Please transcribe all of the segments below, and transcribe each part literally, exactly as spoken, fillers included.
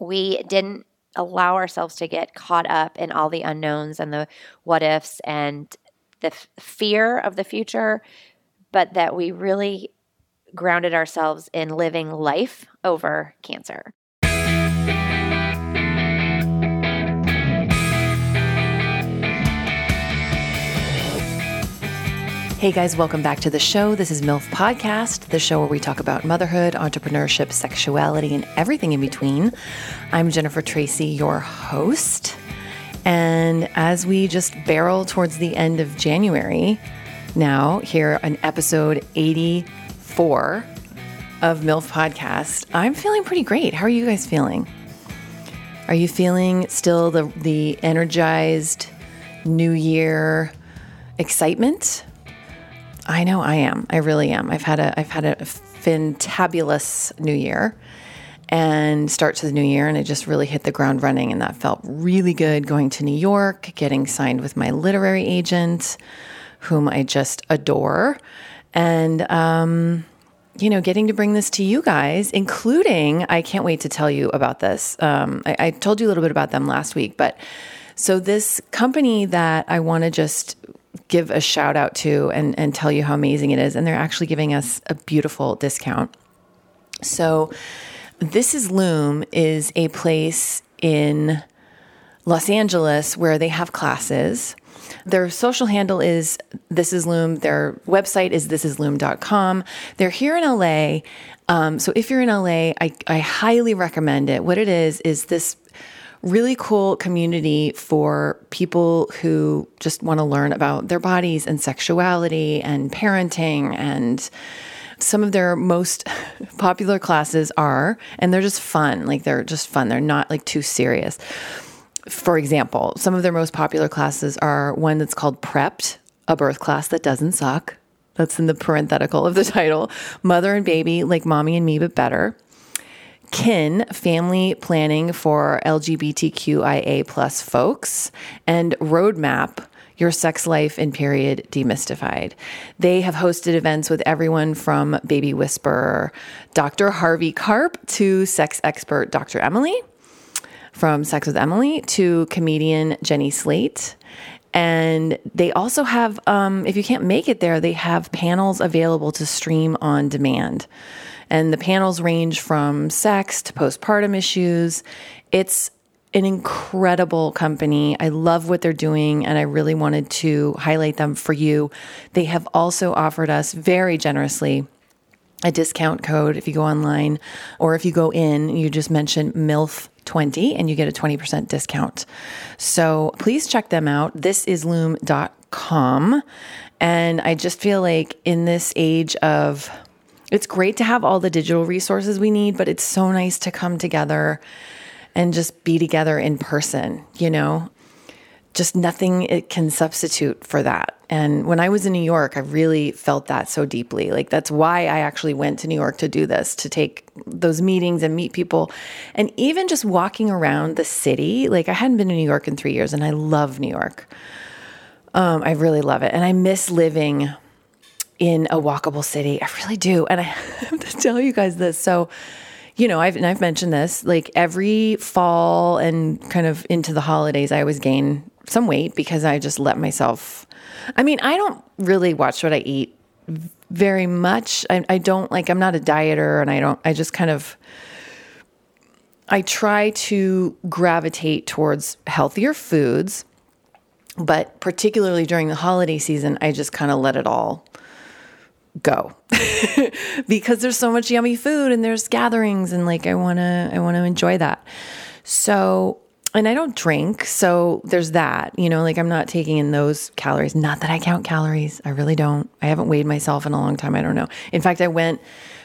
we didn't allow ourselves to get caught up in all the unknowns and the what ifs and the f- fear of the future, but that we really grounded ourselves in living life over cancer. Hey guys, welcome back to the show. This is MILF Podcast, the show where we talk about motherhood, entrepreneurship, sexuality, and everything in between. I'm Jennifer Tracy, your host. And as we just barrel towards the end of January, now here on episode eighty-four of MILF Podcast, I'm feeling pretty great. How are you guys feeling? Are you feeling still the, the energized new year excitement? I know I am. I really am. I've had a I've had a fantabulous new year and start to the new year, and it just really hit the ground running, and that felt really good. Going to New York, getting signed with my literary agent, whom I just adore, and um, you know, getting to bring this to you guys, including I can't wait to tell you about this. Um, I, I told you a little bit about them last week, but so this company that I want to just give a shout out to and, and tell you how amazing it is. And they're actually giving us a beautiful discount. So This Is Loom is a place in Los Angeles where they have classes. Their social handle is This Is Loom. Their website is this is loom dot com. They're here in L A. Um, so if you're in L A, I, I highly recommend it. What it is, is this really cool community for people who just want to learn about their bodies and sexuality and parenting. And some of their most popular classes are, and they're just fun. Like they're just fun. They're not like too serious. For example, some of their most popular classes are one that's called Prepped, a birth class that doesn't suck. That's in the parenthetical of the title. Mother and Baby, like Mommy and Me, but better. KIN, family planning for L G B T Q I A plus folks, and Roadmap, your sex life and period demystified. They have hosted events with everyone from Baby Whisperer, Doctor Harvey Karp, to sex expert Doctor Emily, from Sex with Emily, to comedian Jenny Slate. And they also have, um, if you can't make it there, they have panels available to stream on demand. And the panels range from sex to postpartum issues. It's an incredible company. I love what they're doing, and I really wanted to highlight them for you. They have also offered us very generously a discount code if you go online, or if you go in, you just mention M I L F twenty and you get a twenty percent discount. So please check them out, this is loom dot com. And I just feel like in this age of... it's great to have all the digital resources we need, but it's so nice to come together and just be together in person, you know? Just nothing it can substitute for that. And when I was in New York, I really felt that so deeply. Like that's why I actually went to New York to do this, to take those meetings and meet people. And even just walking around the city, like I hadn't been to New York in three years and I love New York. Um, I really love it. And I miss living in a walkable city. I really do. And I have to tell you guys this. So, you know, I've, and I've mentioned this, like every fall and kind of into the holidays, I always gain some weight because I just let myself, I mean, I don't really watch what I eat very much. I, I don't like, I'm not a dieter and I don't, I just kind of, I try to gravitate towards healthier foods, but particularly during the holiday season, I just kind of let it all go because there's so much yummy food and there's gatherings and like, I want to, I want to enjoy that. So, and I don't drink. So there's that, you know, like I'm not taking in those calories. Not that I count calories. I really don't. I haven't weighed myself in a long time. I don't know. In fact, I went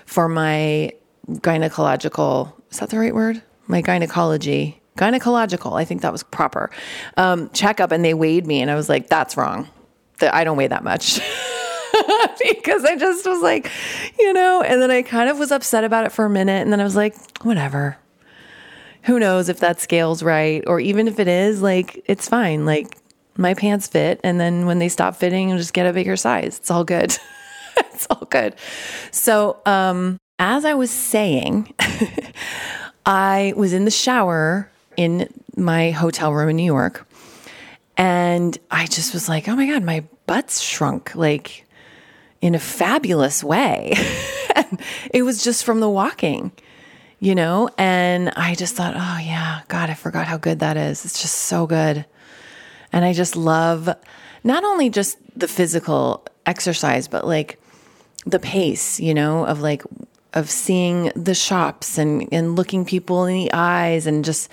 for my gynecological, is that the right word? My gynecology, gynecological. I think that was proper, um, checkup. And they weighed me and I was like, that's wrong. That I don't weigh that much. Because I just was like, you know, and then I kind of was upset about it for a minute. And then I was like, whatever, who knows if that scale's right. Or even if it is, like, it's fine. Like my pants fit. And then when they stop fitting, I'll just get a bigger size. It's all good. It's all good. So, um, as I was saying, I was in the shower in my hotel room in New York, and I just was like, oh my God, my butt's shrunk, like in a fabulous way. It was just from the walking, you know? And I just thought, oh yeah, God, I forgot how good that is. It's just so good. And I just love not only just the physical exercise, but like the pace, you know, of like, of seeing the shops and, and looking people in the eyes and just,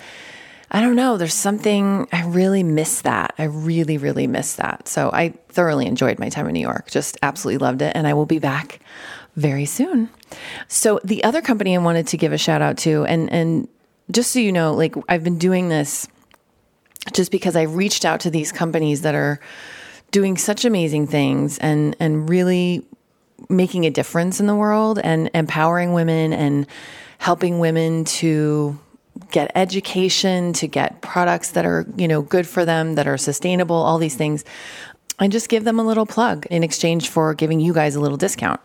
I don't know, there's something, I really miss that. I really, really miss that. So I thoroughly enjoyed my time in New York, just absolutely loved it. And I will be back very soon. So the other company I wanted to give a shout out to, and, and just so you know, like I've been doing this just because I reached out to these companies that are doing such amazing things and, and really making a difference in the world and empowering women and helping women to get education, to get products that are, you know, good for them, that are sustainable, all these things. And just give them a little plug in exchange for giving you guys a little discount.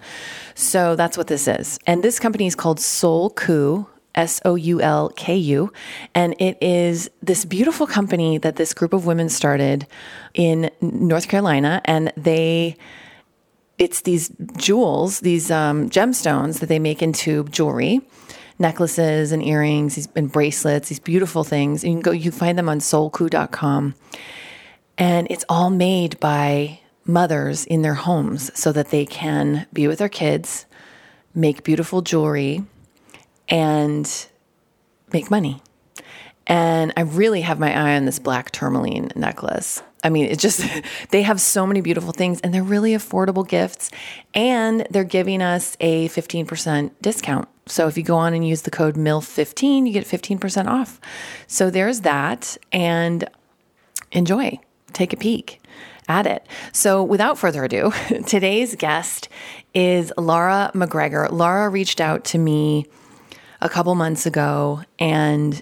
So that's what this is. And this company is called Soulku, S O U L K U. And it is this beautiful company that this group of women started in North Carolina. And they... It's these jewels, these um, gemstones that they make into jewelry, necklaces and earrings and bracelets, these beautiful things. And you can go, you can find them on soul ku dot com. And it's all made by mothers in their homes so that they can be with their kids, make beautiful jewelry, and make money. And I really have my eye on this black tourmaline necklace. I mean, it just, they have so many beautiful things and they're really affordable gifts, and they're giving us a fifteen percent discount. So if you go on and use the code M I L F fifteen, you get fifteen percent off. So there's that, and enjoy, take a peek at it. So without further ado, today's guest is Laura McGregor. Laura reached out to me a couple months ago and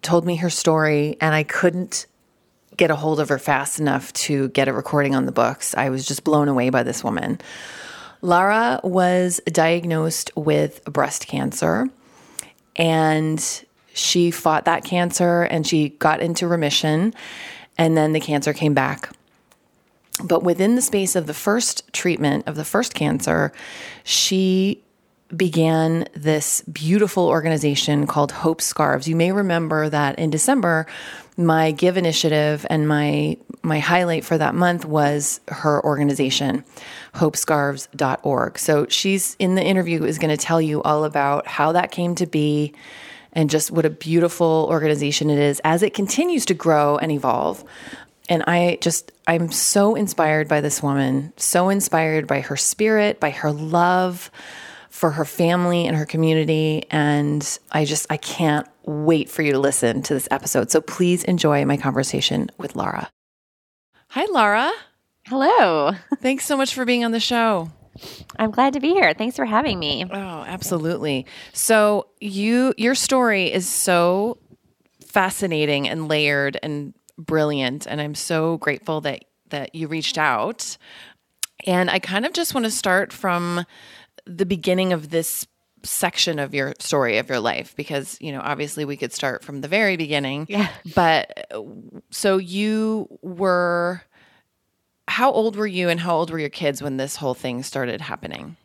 told me her story, and I couldn't get a hold of her fast enough to get a recording on the books. I was just blown away by this woman. Laura was diagnosed with breast cancer, and she fought that cancer and she got into remission, and then the cancer came back. But within the space of the first treatment of the first cancer, she began this beautiful organization called Hope Scarves. You may remember that in December, my Give initiative and my my highlight for that month was her organization, hope scarves dot org. So she's in the interview is going to tell you all about how that came to be and just what a beautiful organization it is as it continues to grow and evolve. And I just, I'm so inspired by this woman, so inspired by her spirit, by her love for her family and her community. And I just, I can't wait for you to listen to this episode. So please enjoy my conversation with Laura. Hi, Laura. Hello. Thanks so much for being on the show. I'm glad to be here. Thanks for having me. Oh, absolutely. So you, your story is so fascinating and layered and brilliant. And I'm so grateful that, that you reached out. And I kind of just want to start from the beginning of this section of your story of your life, because, you know, obviously we could start from the very beginning, yeah. But so you were, how old were you and how old were your kids when this whole thing started happening?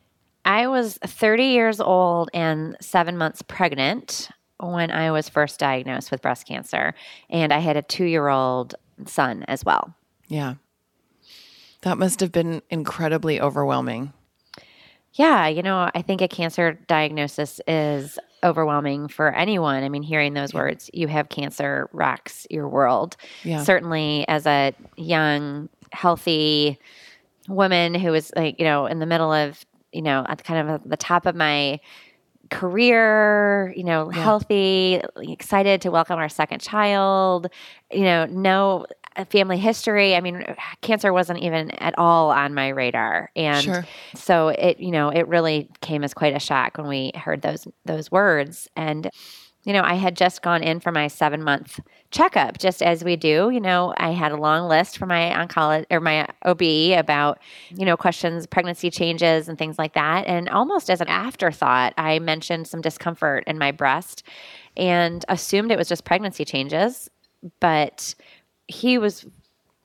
I was thirty years old and seven months pregnant when I was first diagnosed with breast cancer. And I had a two-year-old son as well. Yeah. That must have been incredibly overwhelming. Yeah, you know, I think a cancer diagnosis is overwhelming for anyone. I mean, hearing those words, you have cancer, rocks your world. Yeah. Certainly as a young, healthy woman who was like, you know, in the middle of, you know, at kind of the top of my career, you know, yeah. healthy, excited to welcome our second child, you know, no family history. I mean, cancer wasn't even at all on my radar. And sure. So it, you know, it really came as quite a shock when we heard those, those words. And, you know, I had just gone in for my seven month checkup, just as we do. You know, I had a long list for my oncologist or my O B about, you know, questions, pregnancy changes and things like that. And almost as an afterthought, I mentioned some discomfort in my breast. and assumed it was just pregnancy changes, but he was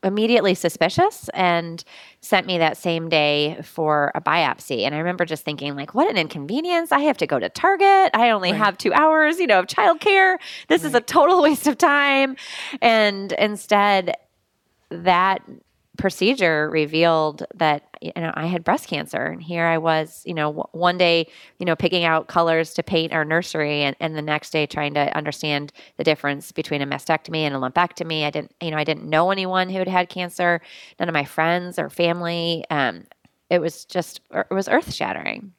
immediately suspicious and sent me that same day for a biopsy. And I remember just thinking, like, what an inconvenience. I have to go to Target. I only right. have two hours, you know, of childcare. This right. is a total waste of time. And instead, that procedure revealed that, you know, I had breast cancer. And here I was, you know, w- one day, you know, picking out colors to paint our nursery, and, and the next day trying to understand the difference between a mastectomy and a lumpectomy. I didn't, you know, I didn't know anyone who had had cancer, none of my friends or family. Um, it was just, it was earth shattering.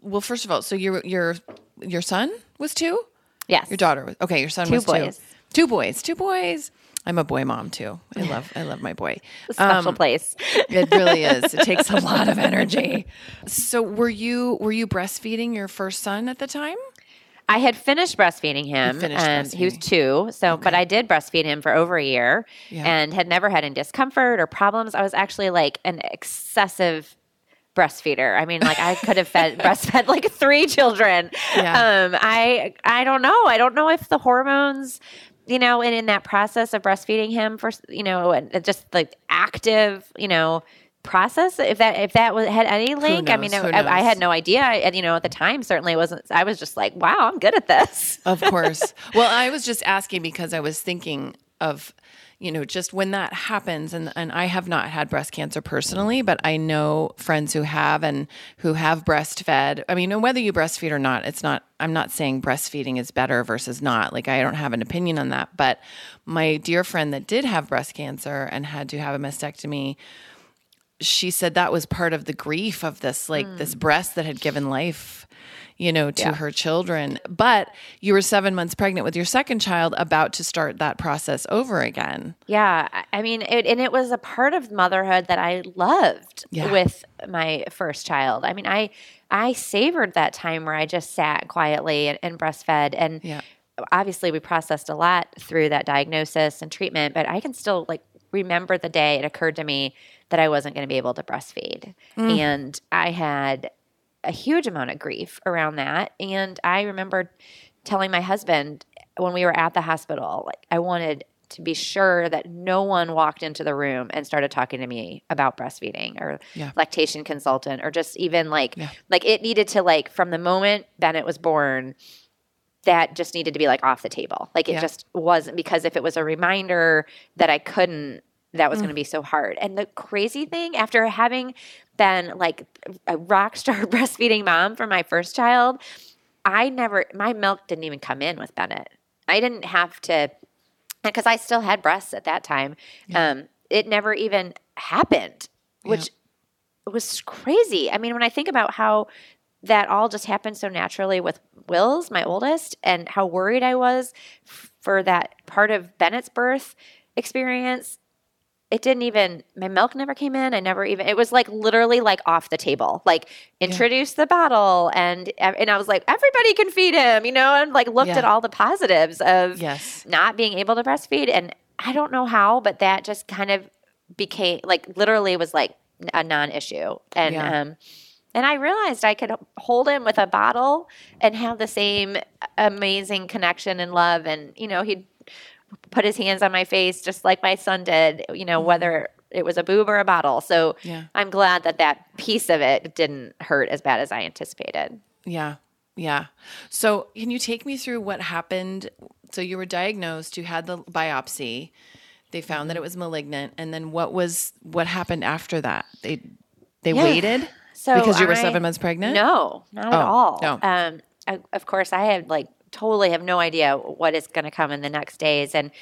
Well, first of all, so your, your, your son was two? Yes. Your daughter was, okay. Your son two was boys. two. Two boys, two boys. I'm a boy mom too. I love, I love my boy. It's a special um, place. It really is. It takes a lot of energy. So were you, were you breastfeeding your first son at the time? I had finished breastfeeding him. Finished um, breastfeeding. He was two. So, okay. But I did breastfeed him for over a year yeah. and had never had any discomfort or problems. I was actually like an excessive breastfeeder. I mean, like I could have fed breastfed like three children. Yeah. Um, I, I don't know. I don't know if the hormones, you know, and in that process of breastfeeding him for, you know, and just the active, you know, process, if that, if that was, had any link, knows, I mean, it, I, I had no idea. And, you know, at the time, certainly it wasn't, I was just like, wow, I'm good at this. Of course. Well, I was just asking because I was thinking of, you know, just when that happens, and, and I have not had breast cancer personally, but I know friends who have and who have breastfed. I mean, whether you breastfeed or not, it's not, I'm not saying breastfeeding is better versus not. Like, I don't have an opinion on that. But my dear friend that did have breast cancer and had to have a mastectomy, she said that was part of the grief of this, like mm. this breast that had given life, you know, to yeah. her children. But you were seven months pregnant with your second child, about to start that process over again. Yeah. I mean, it, and it was a part of motherhood that I loved yeah. with my first child. I mean, I, I savored that time where I just sat quietly and, and breastfed. And yeah. obviously we processed a lot through that diagnosis and treatment, but I can still like remember the day it occurred to me that I wasn't going to be able to breastfeed. Mm. And I had a huge amount of grief around that. And I remember telling my husband when we were at the hospital, like, I wanted to be sure that no one walked into the room and started talking to me about breastfeeding or yeah. lactation consultant, or just even like, yeah. like it needed to, like, from the moment Bennett was born, that just needed to be like off the table. Like it yeah. just wasn't, because if it was a reminder that I couldn't, that was mm. going to be so hard. And the crazy thing, after having been like a rock star breastfeeding mom for my first child, I never – my milk didn't even come in with Bennett. I didn't have to – because I still had breasts at that time. Yeah. Um, it never even happened, which yeah. was crazy. I mean, when I think about how – that all just happened so naturally with Wills, my oldest, and how worried I was f- for that part of Bennett's birth experience. It didn't even, my milk never came in. I never even, it was like literally like off the table, like introduce yeah. the bottle. And and I was like, everybody can feed him, you know, and like looked yeah. at all the positives of yes. not being able to breastfeed. And I don't know how, but that just kind of became like, literally was like a non-issue. And, yeah. um, And I realized I could hold him with a bottle and have the same amazing connection and love. And, you know, he'd put his hands on my face just like my son did, you know, whether it was a boob or a bottle. So yeah. I'm glad that that piece of it didn't hurt as bad as I anticipated. Yeah. Yeah. So can you take me through what happened? So you were diagnosed, you had the biopsy, they found that it was malignant. And then what was, what happened after that? They, they yeah. waited? So because you were I, seven months pregnant? No, not oh, at all. No. Um, I, of course, I had like totally have no idea what is going to come in the next days. And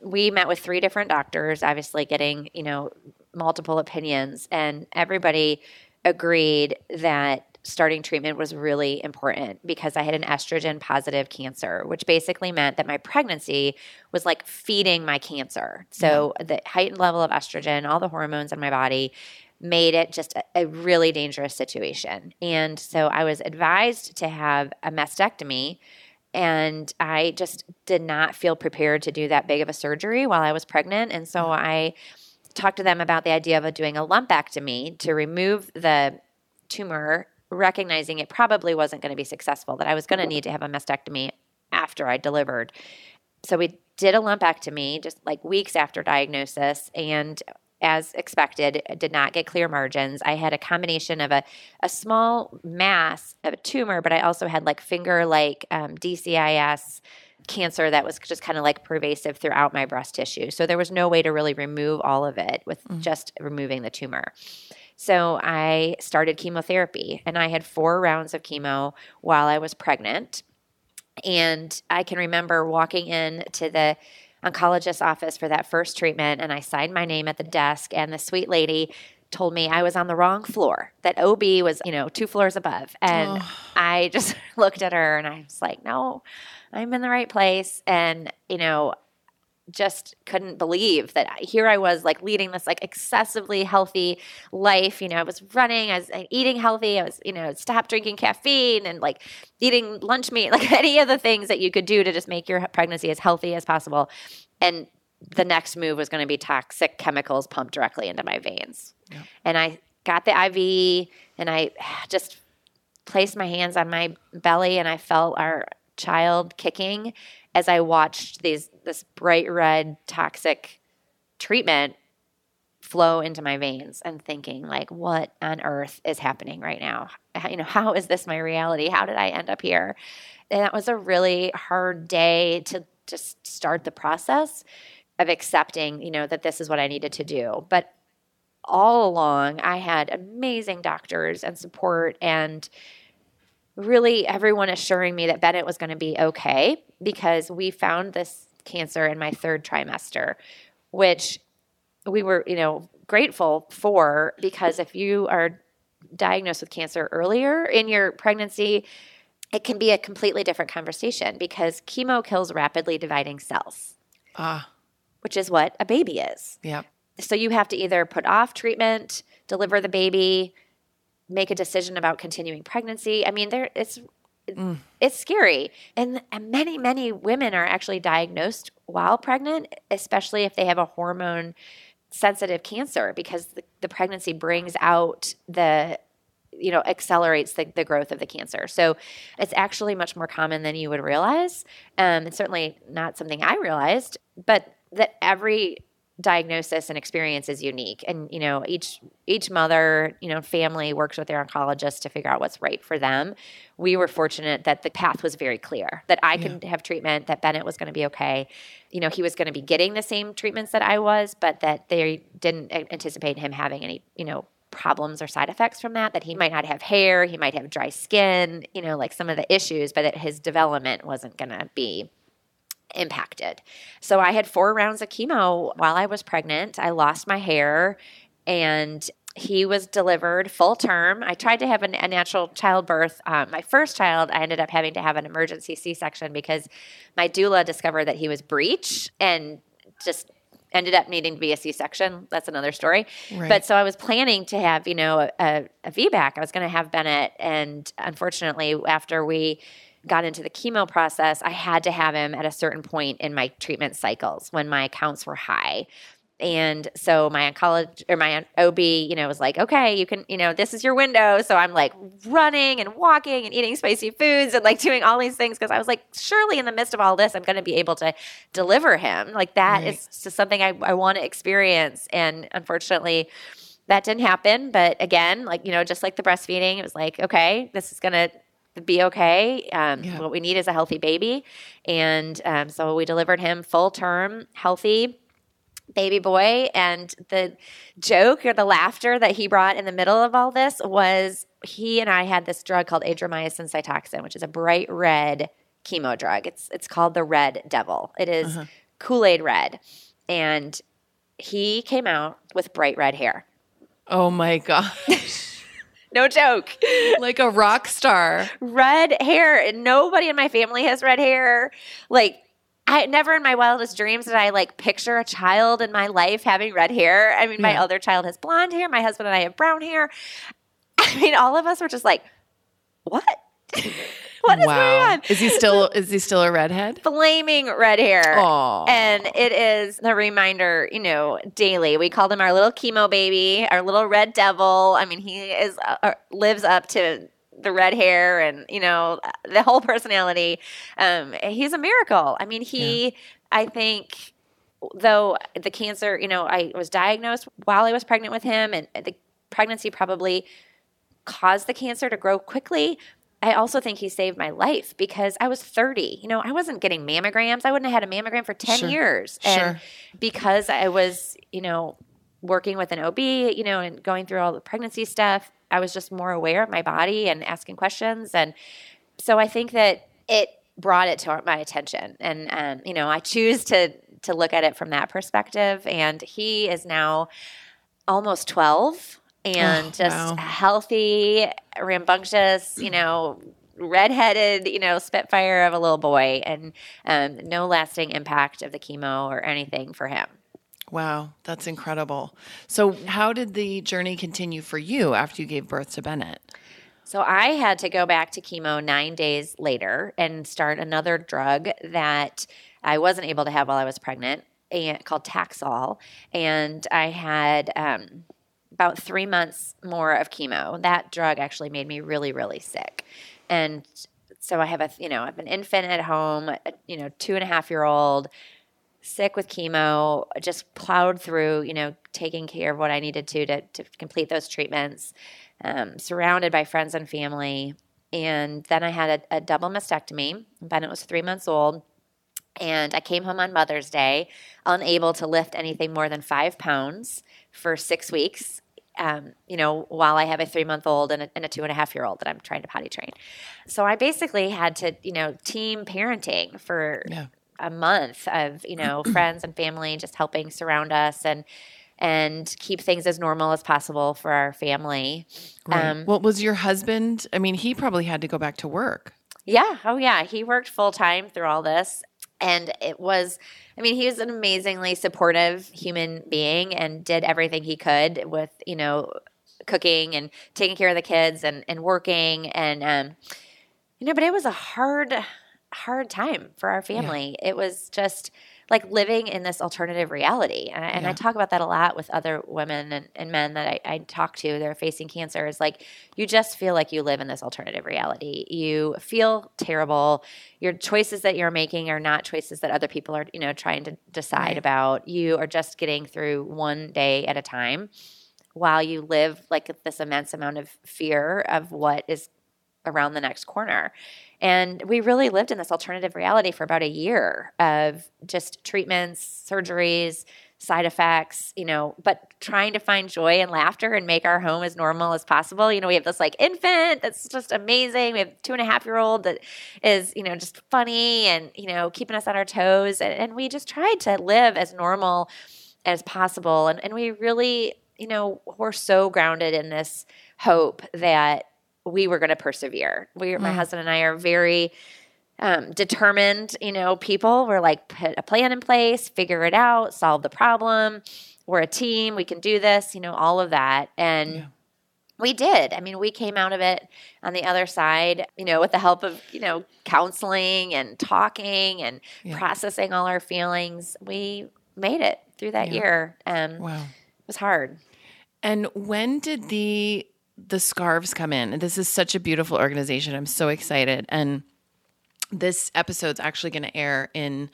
we met with three different doctors, obviously getting, you know, multiple opinions. And everybody agreed that starting treatment was really important because I had an estrogen-positive cancer, which basically meant that my pregnancy was like feeding my cancer. So mm-hmm. the heightened level of estrogen, all the hormones in my body – made it just a, a really dangerous situation. And so I was advised to have a mastectomy, and I just did not feel prepared to do that big of a surgery while I was pregnant. And so I talked to them about the idea of doing a lumpectomy to remove the tumor, recognizing it probably wasn't going to be successful, that I was going to need to have a mastectomy after I delivered. So we did a lumpectomy just like weeks after diagnosis, and as expected, did not get clear margins. I had a combination of a, a small mass of a tumor, but I also had like finger-like um, D C I S cancer that was just kind of like pervasive throughout my breast tissue. So there was no way to really remove all of it with mm. just removing the tumor. So I started chemotherapy, and I had four rounds of chemo while I was pregnant. And I can remember walking in to the oncologist's office for that first treatment, and I signed my name at the desk, and the sweet lady told me I was on the wrong floor, that O B was, you know, two floors above. And oh. I just looked at her, and I was like, no, I'm in the right place. And, you know, just couldn't believe that here I was like leading this like excessively healthy life. You know, I was running, I was eating healthy, I was, you know, stopped drinking caffeine and like eating lunch meat, like any of the things that you could do to just make your pregnancy as healthy as possible. And the next move was going to be toxic chemicals pumped directly into my veins. Yeah. And I got the I V, and I just placed my hands on my belly, and I felt our child kicking as I watched these this bright red toxic treatment flow into my veins, and thinking like, what on earth is happening right now? You know, how is this my reality? How did I end up here? And that was a really hard day to just start the process of accepting, you know, that this is what I needed to do. But all along, I had amazing doctors and support, and really everyone assuring me that Bennett was going to be okay, because we found this cancer in my third trimester, which we were, you know, grateful for, because if you are diagnosed with cancer earlier in your pregnancy, it can be a completely different conversation, because chemo kills rapidly dividing cells, uh, which is what a baby is. Yeah. So you have to either put off treatment, deliver the baby, make a decision about continuing pregnancy. I mean, there it's mm. it's scary. And, and many, many women are actually diagnosed while pregnant, especially if they have a hormone-sensitive cancer, because the, the pregnancy brings out the, you know, accelerates the, the growth of the cancer. So it's actually much more common than you would realize. Um, it's certainly not something I realized, but that every diagnosis and experience is unique. And, you know, each each mother, you know, family works with their oncologist to figure out what's right for them. We were fortunate that the path was very clear, that I yeah. could have treatment, that Bennett was going to be okay. You know, he was going to be getting the same treatments that I was, but that they didn't anticipate him having any, you know, problems or side effects from that, that he might not have hair, he might have dry skin, you know, like some of the issues, but that his development wasn't going to be impacted. So I had four rounds of chemo while I was pregnant. I lost my hair, and he was delivered full term. I tried to have an, a natural childbirth. Um, my first child, I ended up having to have an emergency C-section because my doula discovered that he was breech and just ended up needing to be a C-section. That's another story. Right. But so I was planning to have, you know, a, a V BAC. I was going to have Bennett, and unfortunately, after we got into the chemo process, I had to have him at a certain point in my treatment cycles when my counts were high. And so my oncologist or my O B, you know, was like, okay, you can, you know, this is your window. So I'm like running and walking and eating spicy foods and like doing all these things, because I was like, surely in the midst of all this, I'm going to be able to deliver him. Like that right. is just something I, I want to experience. And unfortunately, that didn't happen. But again, like, you know, just like the breastfeeding, it was like, okay, this is going to be okay. Um, yeah. What we need is a healthy baby. And um, so we delivered him full term, healthy baby boy. And the joke or the laughter that he brought in the middle of all this was he and I had this drug called Adriamycin Cytoxan, which is a bright red chemo drug. It's it's called the Red Devil. It is uh-huh. Kool-Aid red. And he came out with bright red hair. Oh my gosh. No joke. Like a rock star. Red hair. And nobody in my family has red hair. Like, I never in my wildest dreams did I, like, picture a child in my life having red hair. I mean, yeah. my other child has blonde hair. My husband and I have brown hair. I mean, all of us were just like, what? What is wow. going on? Is he still is he still a redhead? Flaming red hair. Aww. And it is the reminder, you know, daily. We called him our little chemo baby, our little red devil. I mean, he is uh, lives up to the red hair and, you know, the whole personality. Um, he's a miracle. I mean, he, yeah. I think, though the cancer, you know, I was diagnosed while I was pregnant with him, and the pregnancy probably caused the cancer to grow quickly. I also think he saved my life because I was thirty. You know, I wasn't getting mammograms. I wouldn't have had a mammogram for ten sure. years. And sure. because I was, you know, working with an O B, you know, and going through all the pregnancy stuff, I was just more aware of my body and asking questions. And so I think that it brought it to my attention. And, um, you know, I choose to to look at it from that perspective. And he is now almost twelve. And oh, just wow. healthy, rambunctious, you know, redheaded, you know, spitfire of a little boy, and um, no lasting impact of the chemo or anything for him. Wow, that's incredible. So how did the journey continue for you after you gave birth to Bennett? So I had to go back to chemo nine days later and start another drug that I wasn't able to have while I was pregnant, and called Taxol. And I had um, – about three months more of chemo. That drug actually made me really, really sick. And so I have a, you know, I have an infant at home, a, you know, two and a half year old, sick with chemo, just plowed through, you know, taking care of what I needed to, to, to complete those treatments, um, surrounded by friends and family. And then I had a, a double mastectomy. Bennett was three months old. And I came home on Mother's Day, unable to lift anything more than five pounds for six weeks. Um, you know, while I have a three-month-old and a, and a two-and-a-half-year-old that I'm trying to potty train. So I basically had to, you know, team parenting for yeah. a month of, you know, friends and family just helping surround us and and keep things as normal as possible for our family. Right. Um, well, was your husband – I mean, he probably had to go back to work. Yeah. Oh, yeah. He worked full-time through all this. And it was, I mean, he was an amazingly supportive human being and did everything he could with, you know, cooking and taking care of the kids and, and working. And, um, you know, but it was a hard, hard time for our family. Yeah. It was just like living in this alternative reality. And, and yeah. I talk about that a lot with other women and, and men that I, I talk to. They're facing cancer. It's like you just feel like you live in this alternative reality. You feel terrible. Your choices that you're making are not choices that other people are, you know, trying to decide right. about. You are just getting through one day at a time while you live like this immense amount of fear of what is around the next corner. And we really lived in this alternative reality for about a year of just treatments, surgeries, side effects, you know, but trying to find joy and laughter and make our home as normal as possible. You know, we have this like infant that's just amazing. We have two and a half year old that is, you know, just funny and, you know, keeping us on our toes. And, and we just tried to live as normal as possible. And, and we really, you know, were so grounded in this hope that we were going to persevere. We, my mm. husband and I are very um, determined, you know, people. We're like, put a plan in place, figure it out, solve the problem. We're a team. We can do this, you know, all of that. And yeah. we did. I mean, we came out of it on the other side, you know, with the help of, you know, counseling and talking and yeah. processing all our feelings. We made it through that yeah. year. Um, wow. It was hard. And when did the... the scarves come in? And this is such a beautiful organization. I'm so excited. And this episode's actually going to air in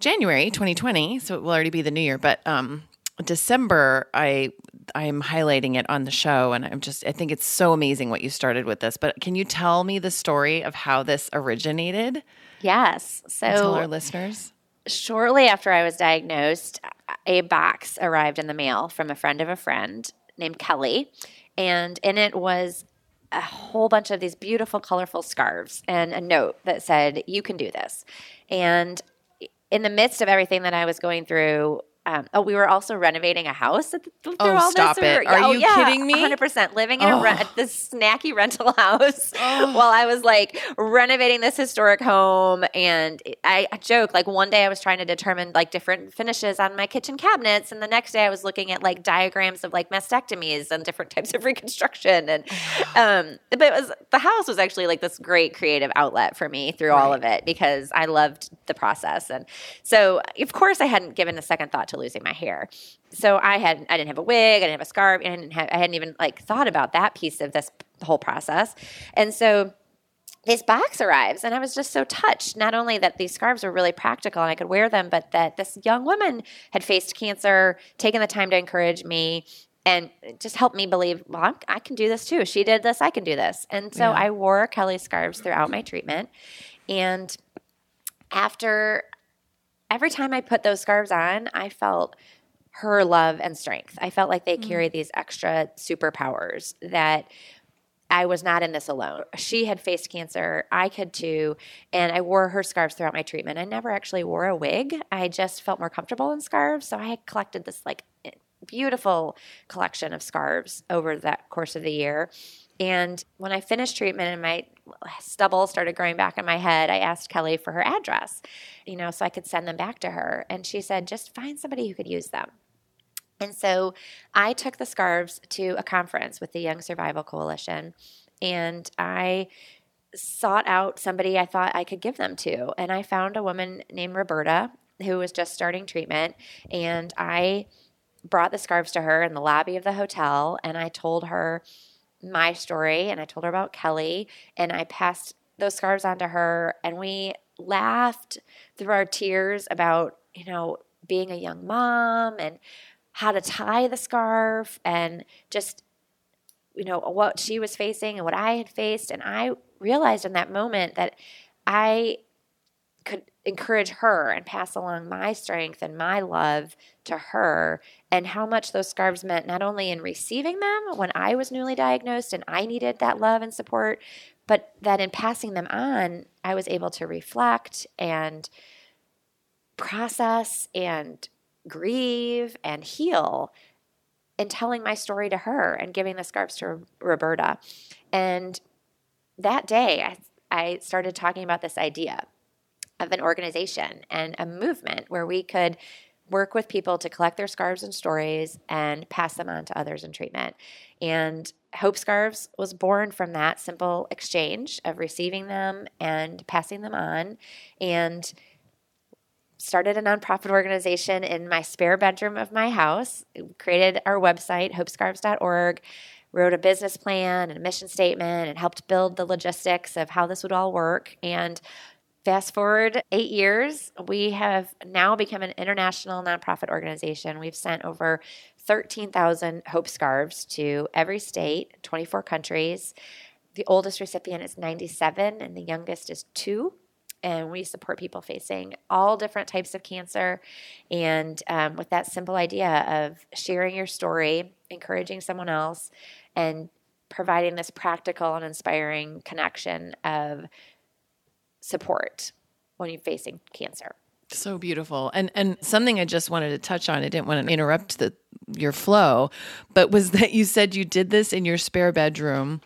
January twenty twenty. So it will already be the new year, but, um, December, I, I'm highlighting it on the show. And I'm just, I think it's so amazing what you started with this, but can you tell me the story of how this originated? Yes. So tell our listeners. Shortly after I was diagnosed, a box arrived in the mail from a friend of a friend named Kelly. And in it was a whole bunch of these beautiful, colorful scarves and a note that said, you can do this. And in the midst of everything that I was going through, um, oh, we were also renovating a house at the, through oh, all stop this. Or, it. Are oh, you yeah, kidding me? one hundred percent. Living in oh. a re- this snacky rental house oh. while I was like renovating this historic home. And I, I joke, like one day I was trying to determine like different finishes on my kitchen cabinets. And the next day I was looking at like diagrams of like mastectomies and different types of reconstruction. And um, but it was, the house was actually like this great creative outlet for me through right. all of it because I loved the process. And so of course I hadn't given a second thought to to losing my hair. So I had I didn't have a wig, I didn't have a scarf, and I didn't have, I hadn't even like thought about that piece of this whole process. And so this box arrives, and I was just so touched, not only that these scarves were really practical and I could wear them, but that this young woman had faced cancer, taken the time to encourage me, and just helped me believe, well, I can do this too. She did this, I can do this. And so yeah. I wore Kelly scarves throughout my treatment. And after every time I put those scarves on, I felt her love and strength. I felt like they mm-hmm. carried these extra superpowers that – I was not in this alone. She had faced cancer. I could too. And I wore her scarves throughout my treatment. I never actually wore a wig. I just felt more comfortable in scarves. So I had collected this like beautiful collection of scarves over that course of the year. And when I finished treatment and my stubble started growing back in my head, I asked Kelly for her address, you know, so I could send them back to her. And she said, just find somebody who could use them. And so I took the scarves to a conference with the Young Survival Coalition, and I sought out somebody I thought I could give them to. And I found a woman named Roberta who was just starting treatment, and I brought the scarves to her in the lobby of the hotel, and I told her my story, and I told her about Kelly, and I passed those scarves on to her, and we laughed through our tears about, you know, being a young mom and how to tie the scarf and just, you know, what she was facing and what I had faced. And I realized in that moment that I could encourage her and pass along my strength and my love to her, and how much those scarves meant not only in receiving them when I was newly diagnosed and I needed that love and support, but that in passing them on, I was able to reflect and process and grieve and heal in telling my story to her and giving the scarves to Roberta. And that day, I, I started talking about this idea of an organization and a movement where we could work with people to collect their scarves and stories and pass them on to others in treatment. And Hope Scarves was born from that simple exchange of receiving them and passing them on, and started a nonprofit organization in my spare bedroom of my house, created our website, hope scarves dot org, wrote a business plan and a mission statement, and helped build the logistics of how this would all work. And fast forward eight years, we have now become an international nonprofit organization. We've sent over thirteen thousand Hope Scarves to every state, twenty-four countries. The oldest recipient is ninety-seven, and the youngest is two. And we support people facing all different types of cancer. And um, with that simple idea of sharing your story, encouraging someone else, and providing this practical and inspiring connection of support when you're facing cancer. So beautiful. And and something I just wanted to touch on, I didn't want to interrupt the, your flow, but was that you said you did this in your spare bedroom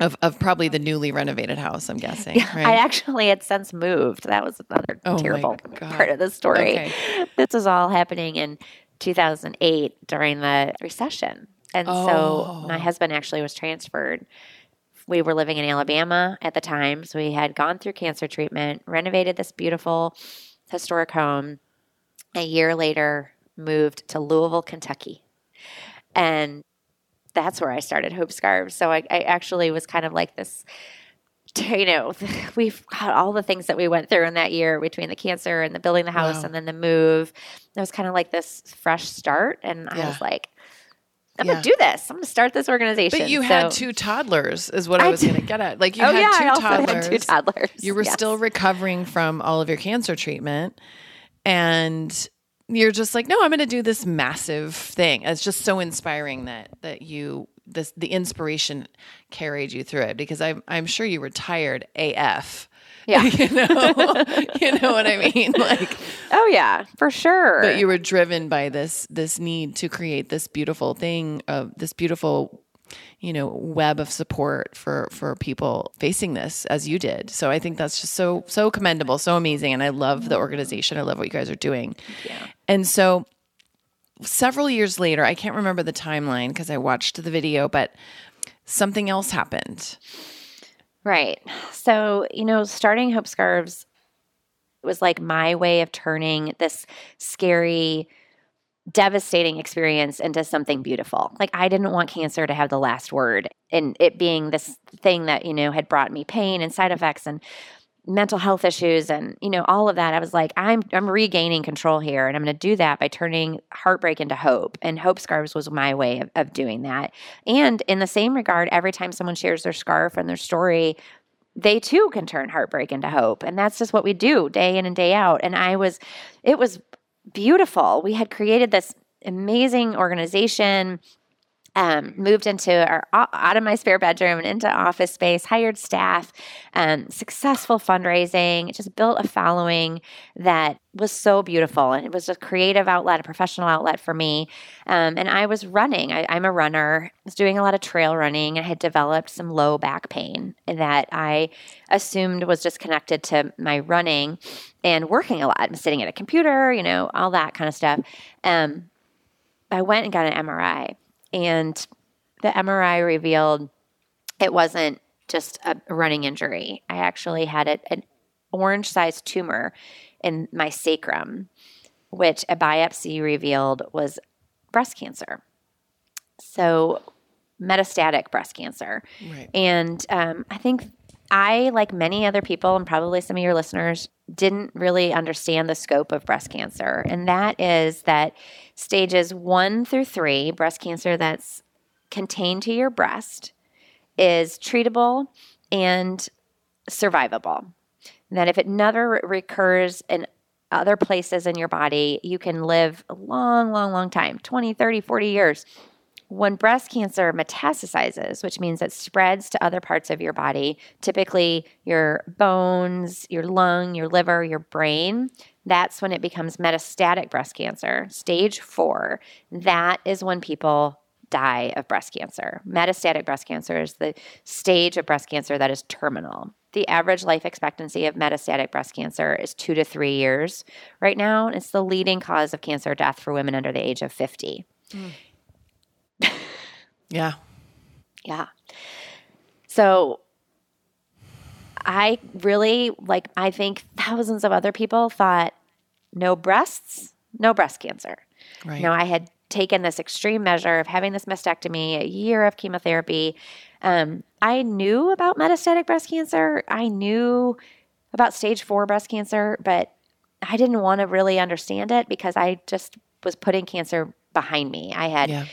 Of of probably the newly renovated house, I'm guessing. Yeah, right? I actually had since moved. That was another oh terrible part of the story. Okay. This was all happening in two thousand eight during the recession. And oh. so my husband actually was transferred. We were living in Alabama at the time. So we had gone through cancer treatment, renovated this beautiful historic home. A year later, moved to Louisville, Kentucky. And that's where I started Hope Scarves. So I, I actually was kind of like this, you know, we've got all the things that we went through in that year between the cancer and the building the house wow. and then the move. It was kind of like this fresh start. And yeah. I was like, I'm yeah. going to do this. I'm going to start this organization. But you so, had two toddlers is what I, I was going to get at. Like you oh, had, yeah, two I also toddlers. had two toddlers. You were yes. still recovering from all of your cancer treatment. And you're just like, no, I'm going to do this massive thing. It's just so inspiring that that you this the inspiration carried you through it, because I'm I'm sure you were tired A F. Yeah, you know, you know what I mean. Like, oh yeah, for sure. But you were driven by this this need to create this beautiful thing of this beautiful, you know, web of support for for people facing this as you did. So I think that's just so so commendable, so amazing, and I love the organization. I love what you guys are doing. Yeah. And so several years later, I can't remember the timeline because I watched the video, but something else happened. Right. So, you know, starting Hope Scarves was like my way of turning this scary devastating experience into something beautiful. Like, I didn't want cancer to have the last word, and it being this thing that, you know, had brought me pain and side effects and mental health issues and, you know, all of that. I was like, I'm I'm regaining control here, and I'm going to do that by turning heartbreak into hope. And Hope Scarves was my way of, of doing that. And in the same regard, every time someone shares their scarf and their story, they too can turn heartbreak into hope. And that's just what we do day in and day out. And I was, it was beautiful. We had created this amazing organization, um, moved into our, out of my spare bedroom and into office space, hired staff, um, successful fundraising. It just built a following that was so beautiful. And it was a creative outlet, a professional outlet for me. Um, and I was running. I, I'm a runner. I was doing a lot of trail running. I had developed some low back pain that I assumed was just connected to my running and working a lot. I'm sitting at a computer, you know, all that kind of stuff. Um, I went and got an M R I. And the M R I revealed it wasn't just a running injury. I actually had a, an orange-sized tumor in my sacrum, which a biopsy revealed was breast cancer. So metastatic breast cancer. Right. And um, I think I, like many other people, and probably some of your listeners, didn't really understand the scope of breast cancer. And that is that stages one through three, breast cancer that's contained to your breast, is treatable and survivable. And that if it never recurs in other places in your body, you can live a long, long, long time, twenty, thirty, forty years. When breast cancer metastasizes, which means it spreads to other parts of your body, typically your bones, your lung, your liver, your brain, that's when it becomes metastatic breast cancer, stage four. That is when people die of breast cancer. Metastatic breast cancer is the stage of breast cancer that is terminal. The average life expectancy of metastatic breast cancer is two to three years right now. It's the leading cause of cancer death for women under the age of fifty. Mm. Yeah. Yeah. So I really, like, I think thousands of other people thought no breasts, no breast cancer. Right. You know, I had taken this extreme measure of having this mastectomy, a year of chemotherapy. Um, I knew about metastatic breast cancer. I knew about stage four breast cancer, but I didn't want to really understand it because I just was putting cancer behind me. I had... Yeah.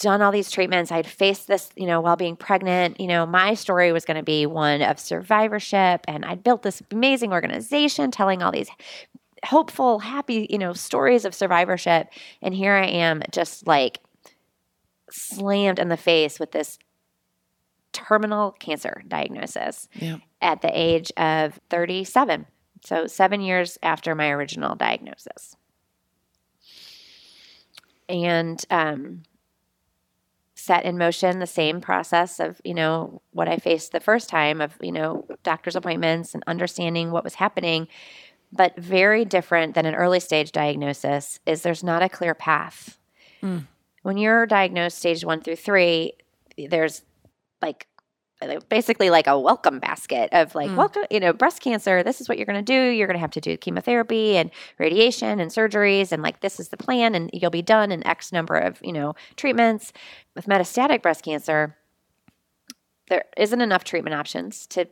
done all these treatments. I'd faced this, you know, while being pregnant. You know, my story was going to be one of survivorship, and I'd built this amazing organization telling all these hopeful, happy, you know, stories of survivorship. And here I am just like slammed in the face with this terminal cancer diagnosis yeah. at the age of thirty-seven. So seven years after my original diagnosis. And, um, set in motion the same process of, you know, what I faced the first time of, you know, doctor's appointments and understanding what was happening. But very different than an early stage diagnosis is there's not a clear path. Mm. When you're diagnosed stage one through three, there's like basically like a welcome basket of like, mm. welcome, you know, breast cancer, this is what you're going to do. You're going to have to do chemotherapy and radiation and surgeries. And like, this is the plan. And you'll be done in X number of, you know, treatments. With metastatic breast cancer, there isn't enough treatment options to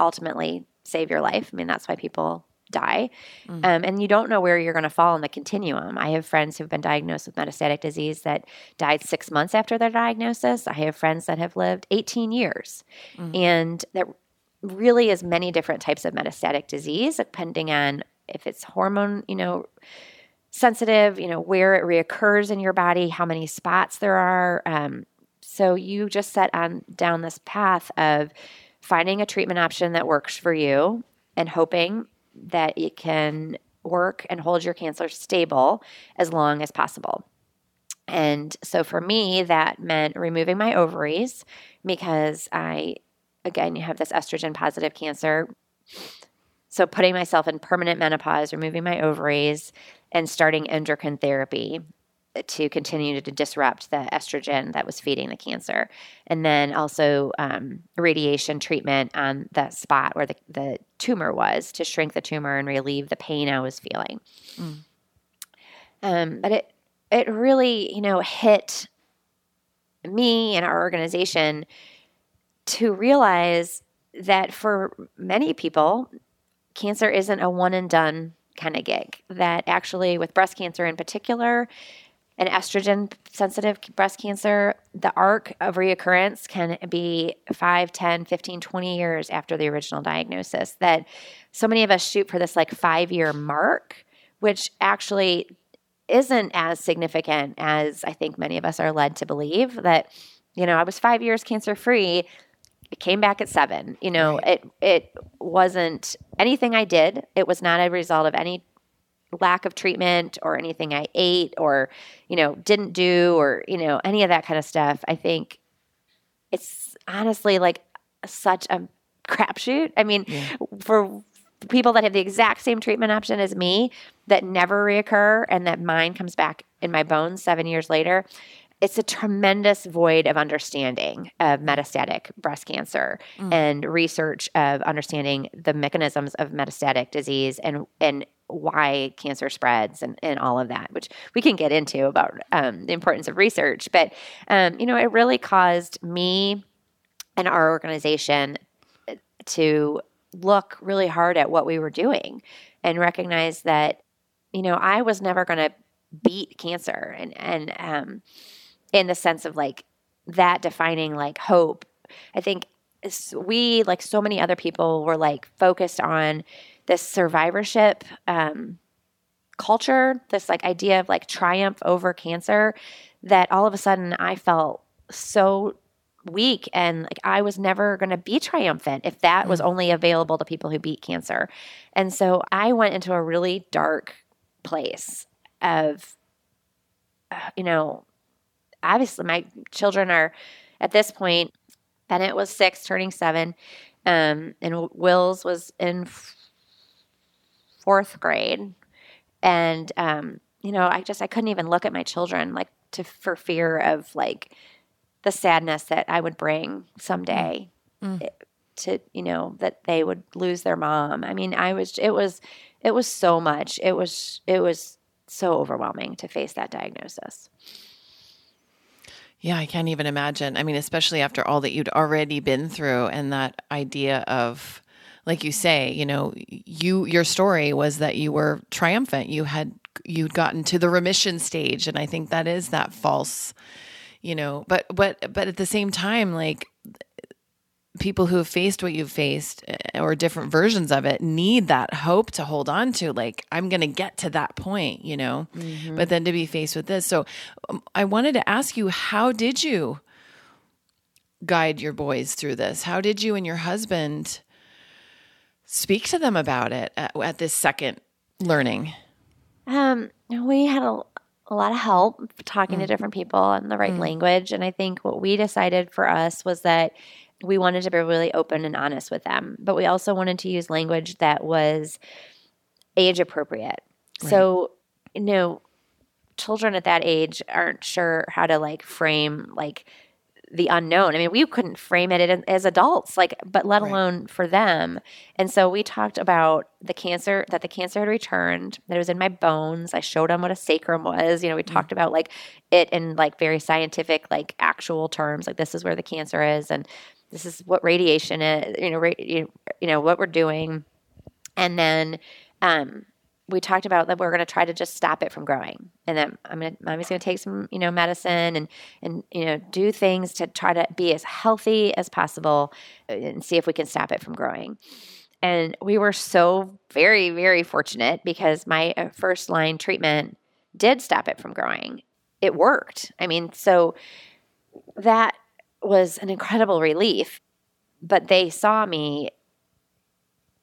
ultimately save your life. I mean, that's why people die. Mm. Um, and you don't know where you're going to fall in the continuum. I have friends who've been diagnosed with metastatic disease that died six months after their diagnosis. I have friends that have lived eighteen years. Mm. And there really is many different types of metastatic disease, depending on if it's hormone, you know, sensitive, you know, where it reoccurs in your body, how many spots there are. Um, so you just set on down this path of finding a treatment option that works for you and hoping that it can work and hold your cancer stable as long as possible. And so for me, that meant removing my ovaries because I, again, you have this estrogen-positive cancer. So putting myself in permanent menopause, removing my ovaries, and starting endocrine therapy to continue to disrupt the estrogen that was feeding the cancer. And then also um, radiation treatment on the spot where the, the tumor was to shrink the tumor and relieve the pain I was feeling. Mm. Um, but it it really, you know, hit me and our organization to realize that for many people, cancer isn't a one and done kind of gig. That actually, with breast cancer in particular, and estrogen sensitive breast cancer, the arc of reoccurrence can be five, ten, fifteen, twenty years after the original diagnosis. That so many of us shoot for this like five year mark, which actually isn't as significant as I think many of us are led to believe. That, you know, I was five years cancer free. It came back at seven. You know, right. it it wasn't anything I did. It was not a result of any lack of treatment or anything I ate or, you know, didn't do or, you know, any of that kind of stuff. I think it's honestly like such a crapshoot. I mean, yeah. for people that have the exact same treatment option as me that never reoccur and that mine comes back in my bones seven years later, it's a tremendous void of understanding of metastatic breast cancer mm. and research of understanding the mechanisms of metastatic disease and and why cancer spreads and, and all of that, which we can get into about um, the importance of research. But, um, you know, it really caused me and our organization to look really hard at what we were doing and recognize that, you know, I was never going to beat cancer and, and um, in the sense of like that defining like hope. I think we, like so many other people, were like focused on this survivorship um, culture, this like idea of like triumph over cancer, that all of a sudden I felt so weak and like I was never going to be triumphant if that was only available to people who beat cancer. And so I went into a really dark place of, uh, you know, obviously my children are at this point, Bennett was six, turning seven, um, and Wills was in f- fourth grade. And, um, you know, I just, I couldn't even look at my children like to, for fear of like the sadness that I would bring someday mm. to, you know, that they would lose their mom. I mean, I was, it was, it was so much. It was, it was so overwhelming to face that diagnosis. Yeah. I can't even imagine. I mean, especially after all that you'd already been through and that idea of, like you say, you know, you, your story was that you were triumphant. You had, you'd gotten to the remission stage. And I think that is that false, you know, but, but, but at the same time, like people who have faced what you've faced or different versions of it need that hope to hold on to. Like, I'm going to get to that point, you know, mm-hmm. but then to be faced with this. So um, I wanted to ask you, how did you guide your boys through this? How did you and your husband speak to them about it at, at this second learning? Um, we had a, a lot of help talking mm. to different people and the right mm. language. And I think what we decided for us was that we wanted to be really open and honest with them, but we also wanted to use language that was age appropriate. Right. So, you know, children at that age aren't sure how to like frame like the unknown. I mean, we couldn't frame it as adults, like, but let alone right. for them. And so we talked about the cancer, that the cancer had returned, that it was in my bones. I showed them what a sacrum was. You know, we mm-hmm. talked about like it in like very scientific, like actual terms, like this is where the cancer is and this is what radiation is, you know, ra- you, you know, what we're doing. And then, um, we talked about that we're going to try to just stop it from growing, and then I'm going to, mommy's going to take some, you know, medicine and, and, you know, do things to try to be as healthy as possible and see if we can stop it from growing. And we were so very, very fortunate because my first line treatment did stop it from growing. It worked. I mean, so that was an incredible relief, but they saw me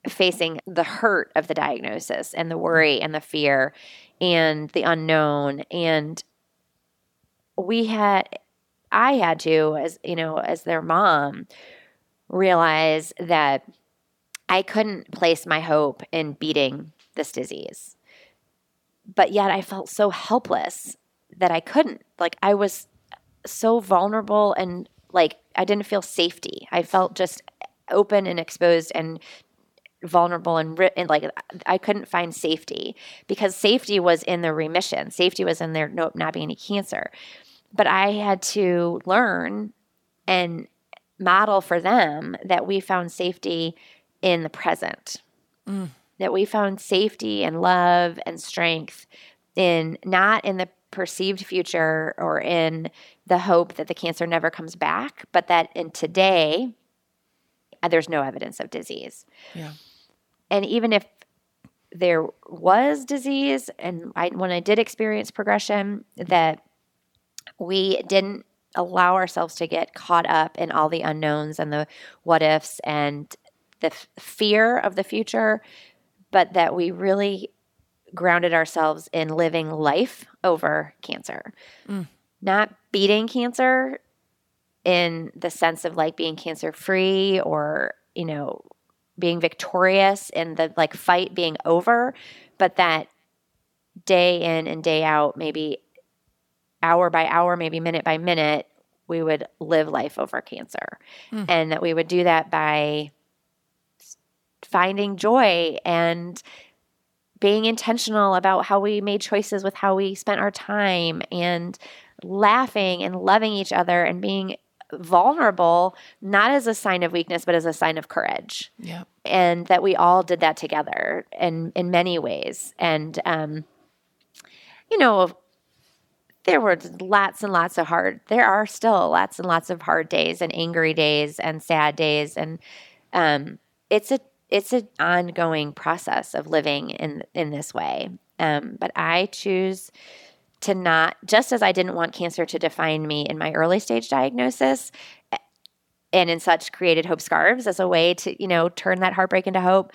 facing the hurt of the diagnosis and the worry and the fear and the unknown. And we had, I had to, as you know, as their mom, realize that I couldn't place my hope in beating this disease. But yet I felt so helpless that I couldn't. Like I was so vulnerable and like I didn't feel safety. I felt just open and exposed and vulnerable and, and like I couldn't find safety because safety was in the remission. Safety was in there nope, not being any cancer. But I had to learn and model for them that we found safety in the present, mm. that we found safety and love and strength in not in the perceived future or in the hope that the cancer never comes back, but that in today, there's no evidence of disease. Yeah. And even if there was disease, and I, when I did experience progression, that we didn't allow ourselves to get caught up in all the unknowns and the what ifs and the f- fear of the future, but that we really grounded ourselves in living life over cancer, mm. not beating cancer in the sense of like being cancer free or, you know, being victorious and the like fight being over, but that day in and day out, maybe hour by hour, maybe minute by minute, we would live life over cancer. Mm. And that we would do that by finding joy and being intentional about how we made choices with how we spent our time and laughing and loving each other and being vulnerable, not as a sign of weakness, but as a sign of courage. Yeah. And that we all did that together and in many ways. And, um, you know, there were lots and lots of hard, there are still lots and lots of hard days and angry days and sad days. And, um, it's a, it's an ongoing process of living in, in this way. Um, but I choose to not, just as I didn't want cancer to define me in my early stage diagnosis and in such created Hope Scarves as a way to, you know, turn that heartbreak into hope.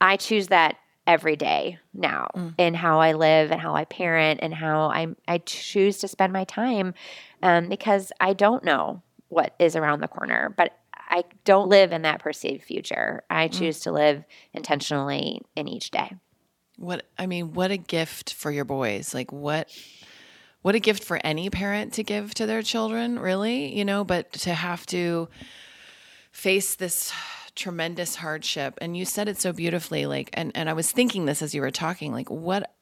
I choose that every day now mm. in how I live and how I parent and how I, I choose to spend my time um, because I don't know what is around the corner, but I don't live in that perceived future. I choose mm. to live intentionally in each day. What I mean, what a gift for your boys. Like what what a gift for any parent to give to their children, really, you know, but to have to face this tremendous hardship. And you said it so beautifully, like and, and I was thinking this as you were talking, like what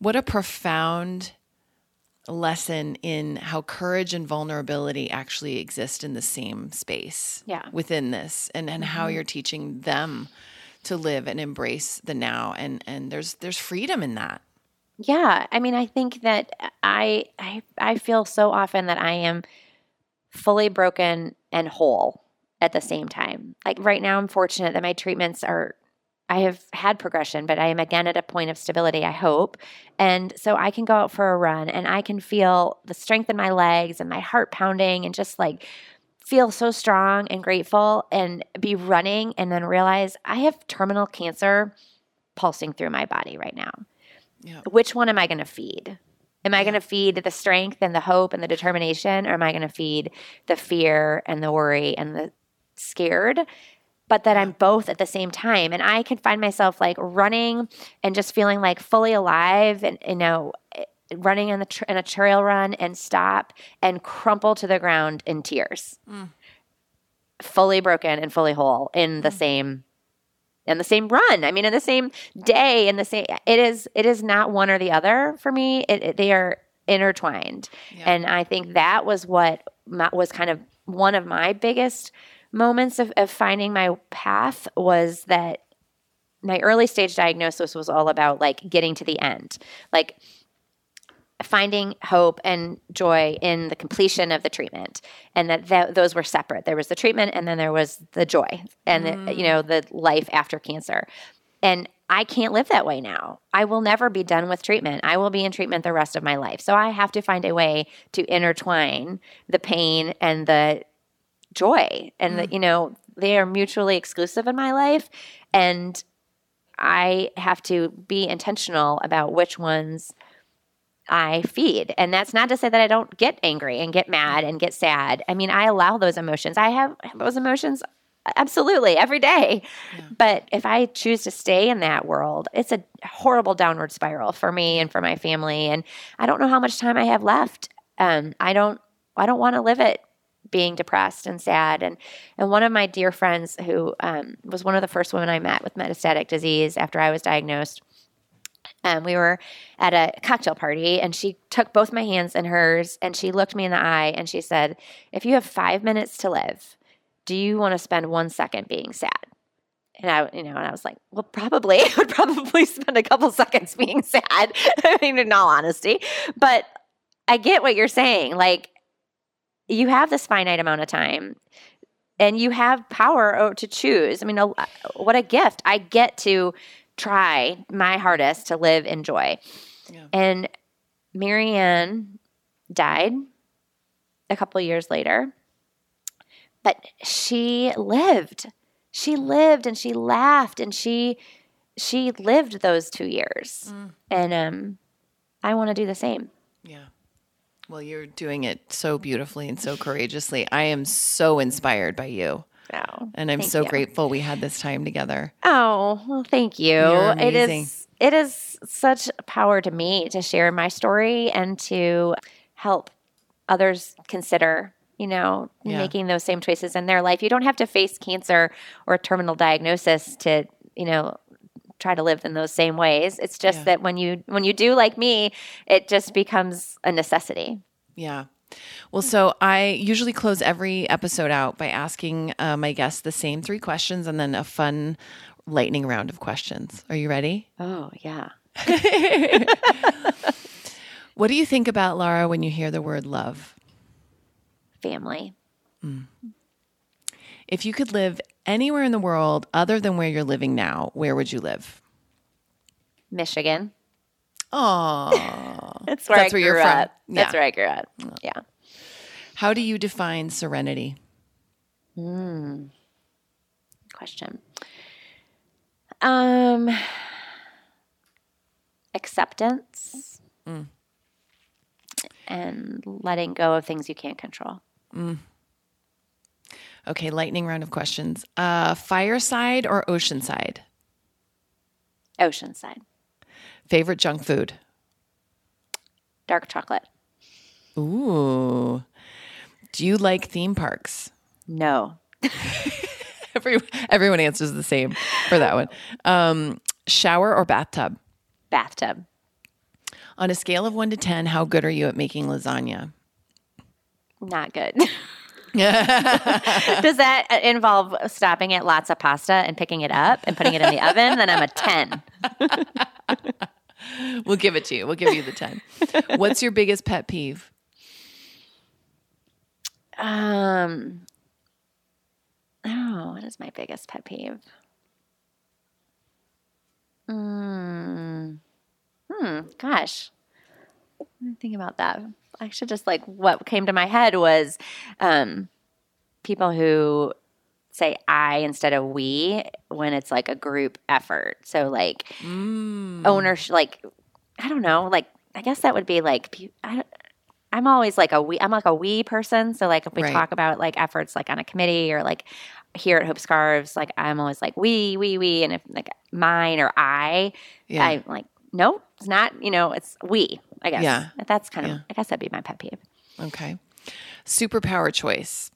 what a profound lesson in how courage and vulnerability actually exist in the same space yeah. within this and, and mm-hmm. how you're teaching them to live and embrace the now. And, and there's, there's freedom in that. Yeah. I mean, I think that I, I, I feel so often that I am fully broken and whole at the same time. Like right now I'm fortunate that my treatments are, I have had progression, but I am again at a point of stability, I hope. And so I can go out for a run and I can feel the strength in my legs and my heart pounding and just like feel so strong and grateful and be running and then realize I have terminal cancer pulsing through my body right now. Yeah. Which one am I going to feed? Am I yeah. going to feed the strength and the hope and the determination, or am I going to feed the fear and the worry and the scared? But that I'm both at the same time. And I can find myself like running and just feeling like fully alive and, you know, running in, the tra- in a trail run and stop and crumple to the ground in tears, mm. fully broken and fully whole in the mm. same, in the same run. I mean, in the same day, in the same, it is, it is not one or the other for me. It, it, they are intertwined. Yeah. And I think that was what my, was kind of one of my biggest moments of, of finding my path was that my early stage diagnosis was all about like getting to the end, like finding hope and joy in the completion of the treatment, and that th- those were separate. There was the treatment and then there was the joy and mm. the, you know, the life after cancer. And I can't live that way now. I will never be done with treatment. I will be in treatment the rest of my life. So I have to find a way to intertwine the pain and the joy and mm. that, you know, they are mutually exclusive in my life, and I have to be intentional about which ones I feed. And that's not to say that I don't get angry and get mad and get sad. I mean, I allow those emotions. I have those emotions absolutely every day. Yeah. But if I choose to stay in that world, it's a horrible downward spiral for me and for my family. And I don't know how much time I have left. Um, I don't, I don't want to live it being depressed and sad. And and one of my dear friends who um, was one of the first women I met with metastatic disease after I was diagnosed, um, we were at a cocktail party, and she took both my hands in hers, and she looked me in the eye, and she said, if you have five minutes to live, do you want to spend one second being sad? And I, you know, and I was like, well, probably. I would probably spend a couple seconds being sad, I mean, in all honesty. But I get what you're saying. Like, you have this finite amount of time, and you have power to choose. I mean, a, what a gift. I get to try my hardest to live in joy. Yeah. And Marianne died a couple years later, but she lived. She lived and she laughed and she she lived those two years. Mm. And um, I want to do the same. Yeah. Well, you're doing it so beautifully and so courageously. I am so inspired by you. Wow. And I'm so you. grateful we had this time together. Oh, well, thank you. You're amazing. It is it is such power to me to share my story and to help others consider you know, yeah. making those same choices in their life. You don't have to face cancer or a terminal diagnosis to, you know, try to live in those same ways. It's just yeah. that when you when you do like me, it just becomes a necessity. Yeah. Well, so I usually close every episode out by asking uh, my guests the same three questions and then a fun lightning round of questions. Are you ready? Oh, yeah. What do you think about, Laura, when you hear the word love? Family. Mm. If you could live anywhere in the world other than where you're living now, where would you live? Michigan. Oh, that's where that's I where grew you're up. From. Yeah. That's where I grew up. Yeah. How do you define serenity? Mm. Question. Um, acceptance. Mm. And letting go of things you can't control. Mm. Okay, lightning round of questions. Uh, fireside or oceanside? Oceanside. Favorite junk food? Dark chocolate. Ooh. Do you like theme parks? No. Every, everyone answers the same for that one. Um, shower or bathtub? Bathtub. On a scale of one to ten, how good are you at making lasagna? Not good. Does that involve stopping at lots of pasta and picking it up and putting it in the oven? Then I'm a ten. We'll give it to you. We'll give you the ten. What's your biggest pet peeve? Um. Oh, what is my biggest pet peeve? Hmm. Hmm, gosh, let me think about that. Actually, just like what came to my head was um, people who say I instead of we when it's like a group effort. So like mm. ownership, like, I don't know, like, I guess that would be like, I don't, I'm always like a we, I'm like a we person. So like if we right. talk about like efforts like on a committee or like here at Hope Scarves, like I'm always like we, we, we. And if like mine or I, yeah. I'm like, no, it's not, you know, it's we, I guess. Yeah. That's kind of, yeah. I guess that'd be my pet peeve. Okay. Superpower choice.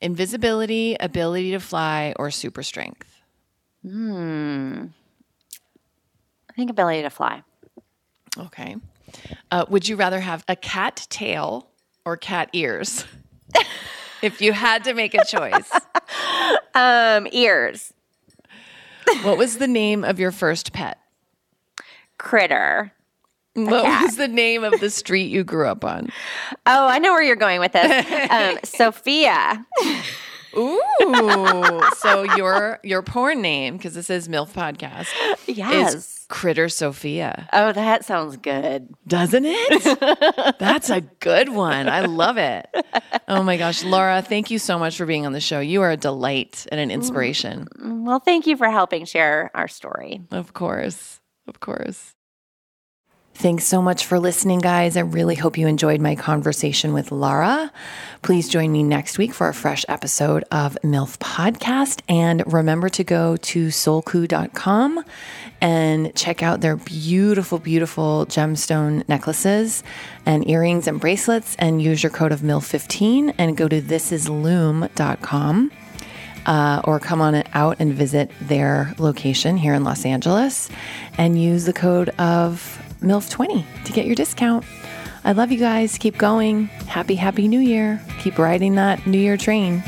Invisibility, ability to fly, or super strength? Hmm. I think ability to fly. Okay. Uh, would you rather have a cat tail or cat ears? If you had to make a choice. um, ears. What was the name of your first pet? Critter. What cat. Was the name of the street you grew up on? Oh, I know where you're going with this. Um, Sophia. Ooh. So your your porn name, because this is MILF Podcast, yes. is Critter Sophia. Oh, that sounds good. Doesn't it? That's a good one. I love it. Oh my gosh. Laura, thank you so much for being on the show. You are a delight and an inspiration. Well, thank you for helping share our story. Of course. Of course. Thanks so much for listening, guys. I really hope you enjoyed my conversation with Laura. Please join me next week for a fresh episode of MILF Podcast. And remember to go to soul ku dot com and check out their beautiful, beautiful gemstone necklaces and earrings and bracelets, and use your code of M I L F fifteen, and go to this is loom dot com. Uh, or come on out and visit their location here in Los Angeles and use the code of M I L F twenty to get your discount. I love you guys. Keep going. Happy, happy New Year. Keep riding that New Year train.